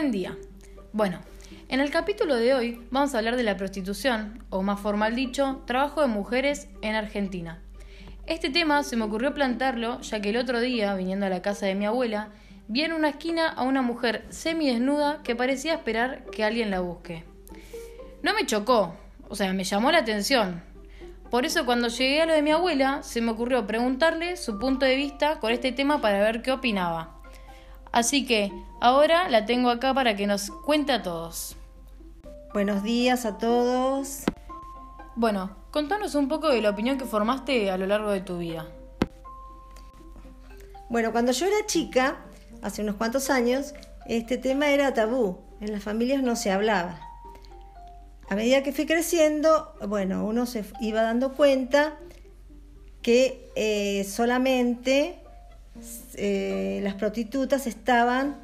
Buen día. Bueno, en el capítulo de hoy vamos a hablar de la prostitución, o más formal dicho, trabajo de mujeres en Argentina. Este tema se me ocurrió plantarlo ya que el otro día, viniendo a la casa de mi abuela, vi en una esquina a una mujer semidesnuda que parecía esperar que alguien la busque. No me chocó, o sea, me llamó la atención. Por eso cuando llegué a lo de mi abuela, se me ocurrió preguntarle su punto de vista con este tema para ver qué opinaba. Así que ahora la tengo acá para que nos cuente a todos. Buenos días a todos. Bueno, contanos un poco de la opinión que formaste a lo largo de tu vida. Bueno, cuando yo era chica, hace unos cuantos años, este tema era tabú. En las familias no se hablaba. A medida que fui creciendo, bueno, uno se iba dando cuenta que solamente las prostitutas estaban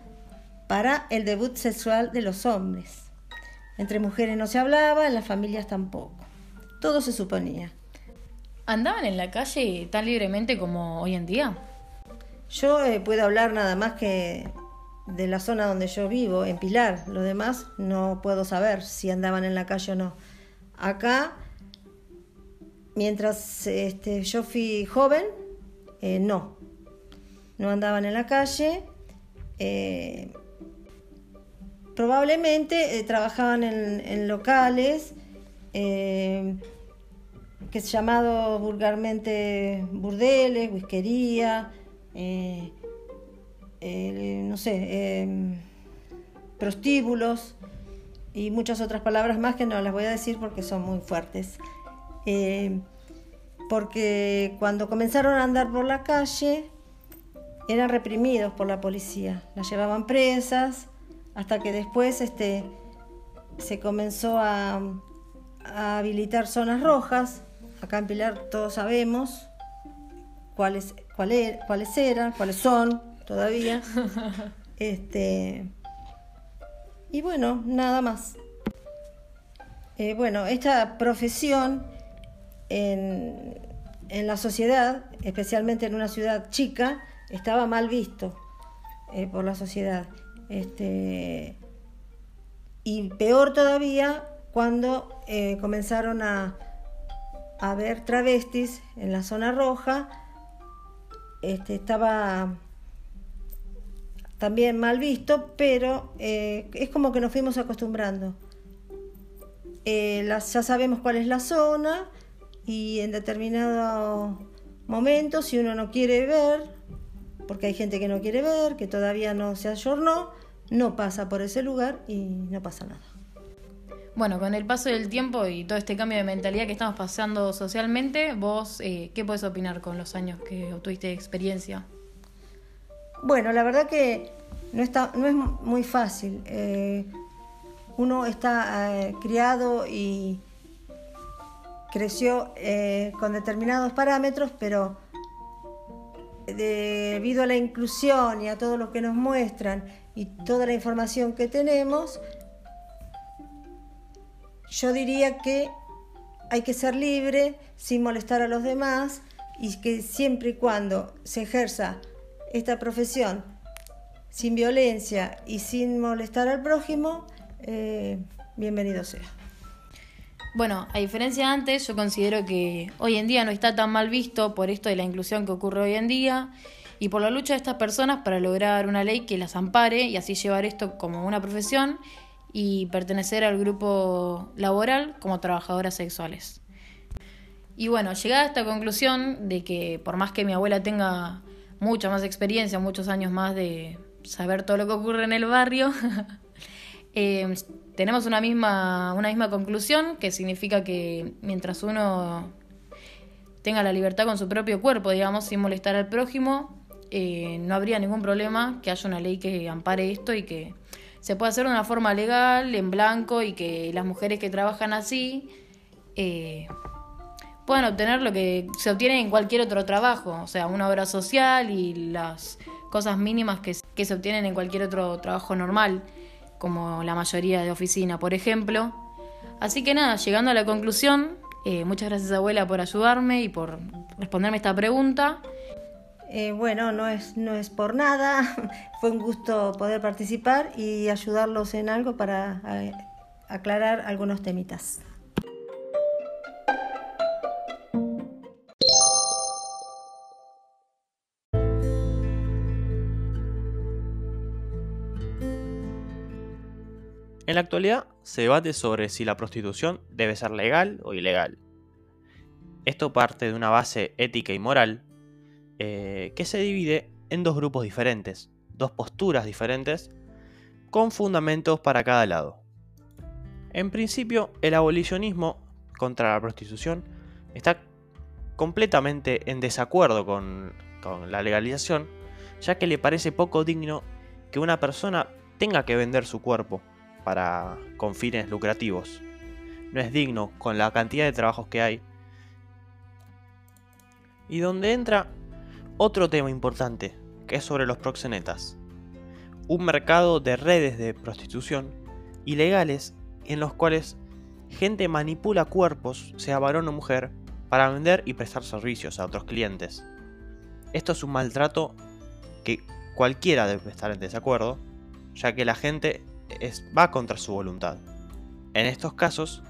para el debut sexual de los hombres. Entre mujeres no se hablaba, en las familias tampoco. Todo se suponía. ¿Andaban en la calle tan libremente como hoy en día? Yo puedo hablar nada más que de la zona donde yo vivo, en Pilar. Lo demás no puedo saber si andaban en la calle o no. Acá, mientras yo fui joven, no andaban en la calle. Probablemente trabajaban en locales que es llamado vulgarmente burdeles, whiskería, prostíbulos y muchas otras palabras más que no las voy a decir porque son muy fuertes. Porque cuando comenzaron a andar por la calle eran reprimidos por la policía, las llevaban presas, hasta que después se comenzó a habilitar zonas rojas. Acá en Pilar todos sabemos cuáles eran, cuáles son todavía. Y bueno, nada más. Esta profesión en la sociedad, especialmente en una ciudad chica, estaba mal visto por la sociedad. Y peor todavía cuando comenzaron a ver travestis en la zona roja. Estaba también mal visto, pero es como que nos fuimos acostumbrando. Ya sabemos cuál es la zona y en determinado momento, si uno no quiere ver, porque hay gente que no quiere ver, que todavía no se ayornó, no pasa por ese lugar y no pasa nada. Bueno, con el paso del tiempo y todo este cambio de mentalidad que estamos pasando socialmente, vos, ¿qué podés opinar con los años que obtuviste de experiencia? Bueno, la verdad que no es muy fácil. Uno está criado y creció con determinados parámetros, pero debido a la inclusión y a todo lo que nos muestran y toda la información que tenemos, yo diría que hay que ser libre sin molestar a los demás y que siempre y cuando se ejerza esta profesión sin violencia y sin molestar al prójimo, bienvenido sea. Bueno, a diferencia de antes, yo considero que hoy en día no está tan mal visto por esto de la inclusión que ocurre hoy en día y por la lucha de estas personas para lograr una ley que las ampare y así llevar esto como una profesión y pertenecer al grupo laboral como trabajadoras sexuales. Y bueno, llegada a esta conclusión de que por más que mi abuela tenga mucha más experiencia, muchos años más de saber todo lo que ocurre en el barrio, tenemos una misma conclusión, que significa que mientras uno tenga la libertad con su propio cuerpo, digamos, sin molestar al prójimo, no habría ningún problema que haya una ley que ampare esto y que se pueda hacer de una forma legal, en blanco, y que las mujeres que trabajan así puedan obtener lo que se obtiene en cualquier otro trabajo, o sea, una obra social y las cosas mínimas que se obtienen en cualquier otro trabajo normal, como la mayoría de oficina, por ejemplo. Así que nada, llegando a la conclusión, muchas gracias, abuela, por ayudarme y por responderme esta pregunta. Bueno, no es por nada, fue un gusto poder participar y ayudarlos en algo para aclarar algunos temitas. En la actualidad se debate sobre si la prostitución debe ser legal o ilegal. Esto parte de una base ética y moral que se divide en dos grupos diferentes, dos posturas diferentes, con fundamentos para cada lado. En principio, el abolicionismo contra la prostitución está completamente en desacuerdo con la legalización, ya que le parece poco digno que una persona tenga que vender su cuerpo con fines lucrativos. No es digno con la cantidad de trabajos que hay. Y donde entra otro tema importante, que es sobre los proxenetas. Un mercado de redes de prostitución ilegales en los cuales gente manipula cuerpos, sea varón o mujer, para vender y prestar servicios a otros clientes. Esto es un maltrato que cualquiera debe estar en desacuerdo, ya que la gente va contra su voluntad. En estos casos,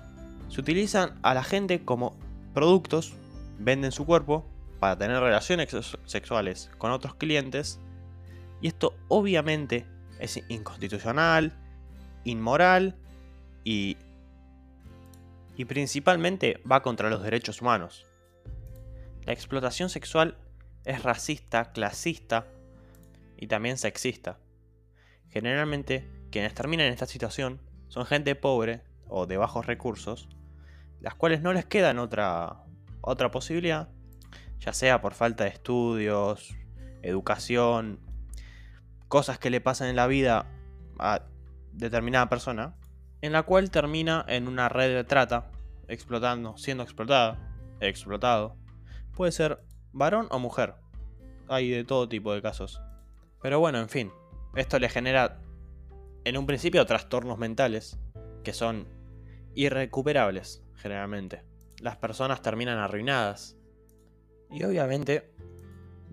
se utilizan a la gente como productos, venden su cuerpo para tener relaciones sexuales con otros clientes, y esto obviamente es inconstitucional, inmoral y principalmente va contra los derechos humanos. La explotación sexual es racista, clasista y también sexista. Generalmente, quienes terminan en esta situación son gente pobre o de bajos recursos, las cuales no les quedan otra posibilidad, ya sea por falta de estudios, educación, cosas que le pasan en la vida a determinada persona, en la cual termina en una red de trata, siendo explotado. Puede ser varón o mujer, hay de todo tipo de casos. Pero bueno, en fin, esto le genera en un principio trastornos mentales que son irrecuperables generalmente. Las personas terminan arruinadas y obviamente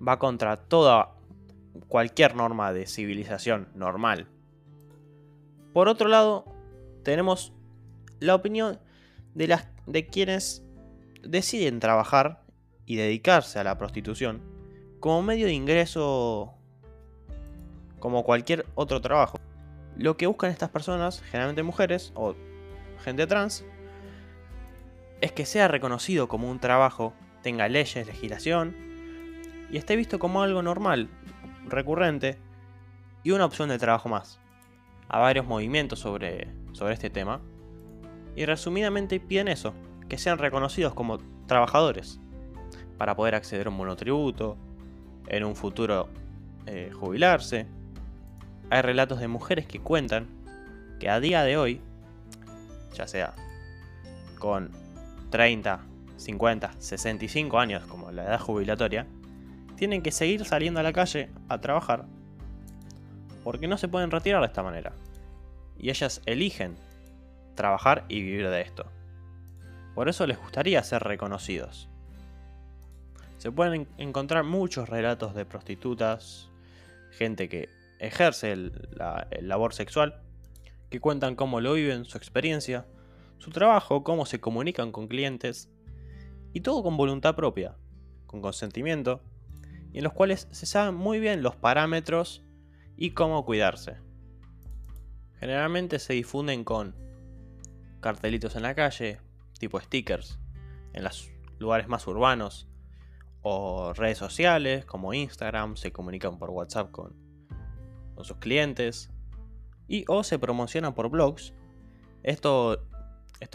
va contra cualquier norma de civilización normal. Por otro lado, tenemos la opinión de quienes deciden trabajar y dedicarse a la prostitución como medio de ingreso como cualquier otro trabajo. Lo que buscan estas personas, generalmente mujeres o gente trans, es que sea reconocido como un trabajo, tenga leyes, legislación, y esté visto como algo normal, recurrente, y una opción de trabajo más. Hay varios movimientos sobre este tema, y resumidamente piden eso, que sean reconocidos como trabajadores, para poder acceder a un monotributo, en un futuro jubilarse. Hay relatos de mujeres que cuentan que a día de hoy, ya sea con 30, 50, 65 años como la edad jubilatoria, tienen que seguir saliendo a la calle a trabajar porque no se pueden retirar de esta manera. Y ellas eligen trabajar y vivir de esto. Por eso les gustaría ser reconocidos. Se pueden encontrar muchos relatos de prostitutas, gente que ejerce el labor sexual, que cuentan cómo lo viven, su experiencia, su trabajo, cómo se comunican con clientes, y todo con voluntad propia, con consentimiento, y en los cuales se saben muy bien los parámetros y cómo cuidarse. Generalmente se difunden con cartelitos en la calle, tipo stickers, en los lugares más urbanos, o redes sociales como Instagram, se comunican por WhatsApp con sus clientes, y o se promocionan por blogs. Esto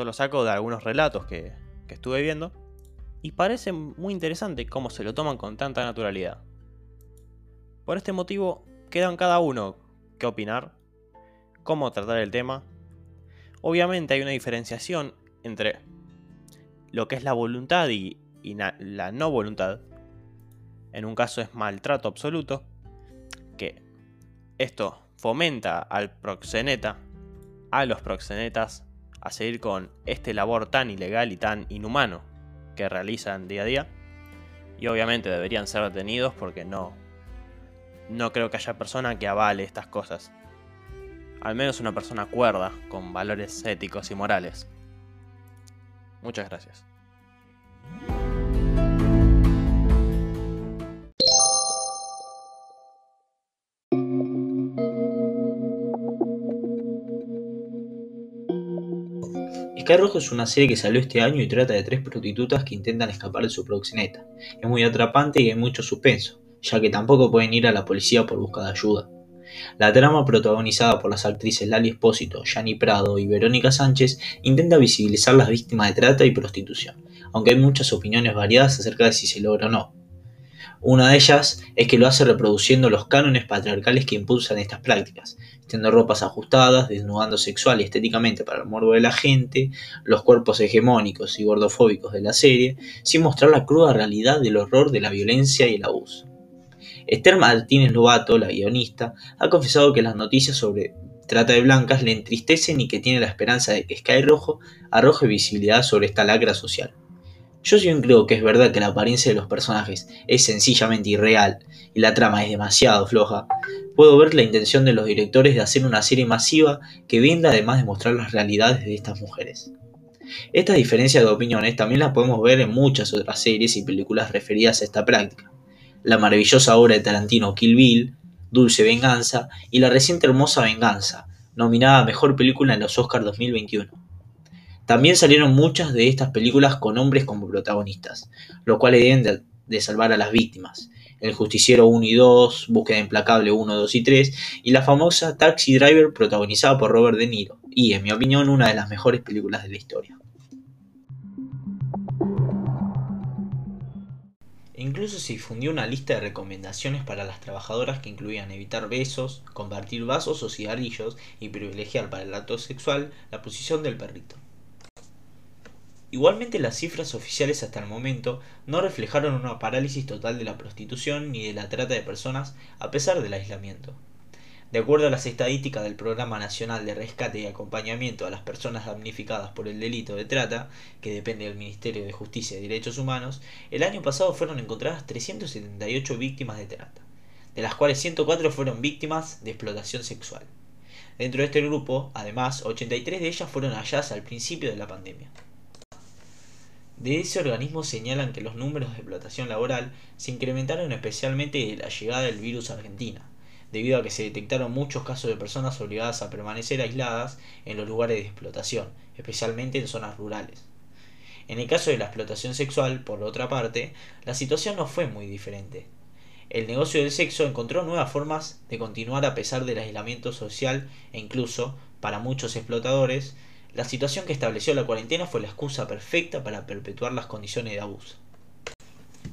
lo saco de algunos relatos que estuve viendo, y parece muy interesante cómo se lo toman con tanta naturalidad. Por este motivo, queda en cada uno qué opinar, cómo tratar el tema. Obviamente hay una diferenciación entre lo que es la voluntad y la no voluntad. En un caso es maltrato absoluto, que esto fomenta al proxeneta, a los proxenetas, a seguir con este labor tan ilegal y tan inhumano que realizan día a día. y obviamente deberían ser detenidos porque no creo que haya persona que avale estas cosas. Al menos una persona cuerda, con valores éticos y morales. Muchas gracias. Sky Rojo es una serie que salió este año y trata de tres prostitutas que intentan escapar de su proxeneta. Es muy atrapante y hay mucho suspenso, ya que tampoco pueden ir a la policía por busca de ayuda. La trama, protagonizada por las actrices Lali Espósito, Yanny Prado y Verónica Sánchez, intenta visibilizar las víctimas de trata y prostitución, aunque hay muchas opiniones variadas acerca de si se logra o no. Una de ellas es que lo hace reproduciendo los cánones patriarcales que impulsan estas prácticas, vistiendo ropas ajustadas, desnudando sexual y estéticamente para el morbo de la gente, los cuerpos hegemónicos y gordofóbicos de la serie, sin mostrar la cruda realidad del horror de la violencia y el abuso. Esther Martínez Lobato, la guionista, ha confesado que las noticias sobre trata de blancas le entristecen y que tiene la esperanza de que Sky Rojo arroje visibilidad sobre esta lacra social. Yo sí creo que es verdad que la apariencia de los personajes es sencillamente irreal y la trama es demasiado floja. Puedo ver la intención de los directores de hacer una serie masiva que venda además de mostrar las realidades de estas mujeres. Estas diferencias de opiniones también las podemos ver en muchas otras series y películas referidas a esta práctica. La maravillosa obra de Tarantino Kill Bill, Dulce Venganza y la reciente Hermosa Venganza, nominada a Mejor Película en los Oscars 2021. También salieron muchas de estas películas con hombres como protagonistas, lo cual deben de salvar a las víctimas. El Justiciero 1 y 2, Búsqueda Implacable 1, 2 y 3 y la famosa Taxi Driver protagonizada por Robert De Niro y, en mi opinión, una de las mejores películas de la historia. Incluso se difundió una lista de recomendaciones para las trabajadoras que incluían evitar besos, compartir vasos o cigarrillos y privilegiar para el acto sexual la posición del perrito. Igualmente, las cifras oficiales hasta el momento no reflejaron una parálisis total de la prostitución ni de la trata de personas a pesar del aislamiento. De acuerdo a las estadísticas del Programa Nacional de Rescate y Acompañamiento a las Personas Damnificadas por el Delito de Trata, que depende del Ministerio de Justicia y Derechos Humanos, el año pasado fueron encontradas 378 víctimas de trata, de las cuales 104 fueron víctimas de explotación sexual. Dentro de este grupo, además, 83 de ellas fueron halladas al principio de la pandemia. De ese organismo señalan que los números de explotación laboral se incrementaron especialmente desde la llegada del virus a Argentina, debido a que se detectaron muchos casos de personas obligadas a permanecer aisladas en los lugares de explotación, especialmente en zonas rurales. En el caso de la explotación sexual, por otra parte, la situación no fue muy diferente. El negocio del sexo encontró nuevas formas de continuar a pesar del aislamiento social e incluso, para muchos explotadores, la situación que estableció la cuarentena fue la excusa perfecta para perpetuar las condiciones de abuso.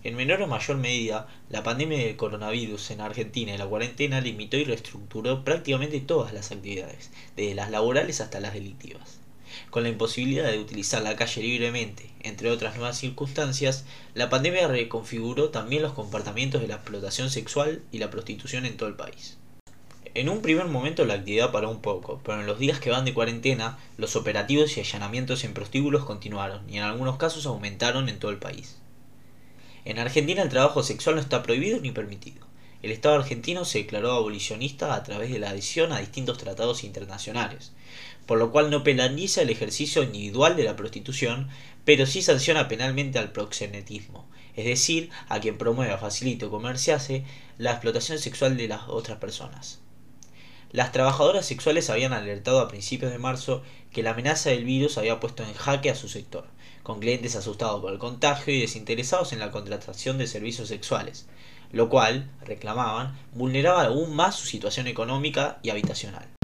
En menor o mayor medida, la pandemia del coronavirus en Argentina y la cuarentena limitó y reestructuró prácticamente todas las actividades, desde las laborales hasta las delictivas. Con la imposibilidad de utilizar la calle libremente, entre otras nuevas circunstancias, la pandemia reconfiguró también los comportamientos de la explotación sexual y la prostitución en todo el país. En un primer momento la actividad paró un poco, pero en los días que van de cuarentena, los operativos y allanamientos en prostíbulos continuaron y en algunos casos aumentaron en todo el país. En Argentina el trabajo sexual no está prohibido ni permitido. El Estado argentino se declaró abolicionista a través de la adhesión a distintos tratados internacionales, por lo cual no penaliza el ejercicio individual de la prostitución, pero sí sanciona penalmente al proxenetismo, es decir, a quien promueva, facilite o comerciase la explotación sexual de las otras personas. Las trabajadoras sexuales habían alertado a principios de marzo que la amenaza del virus había puesto en jaque a su sector, con clientes asustados por el contagio y desinteresados en la contratación de servicios sexuales, lo cual, reclamaban, vulneraba aún más su situación económica y habitacional.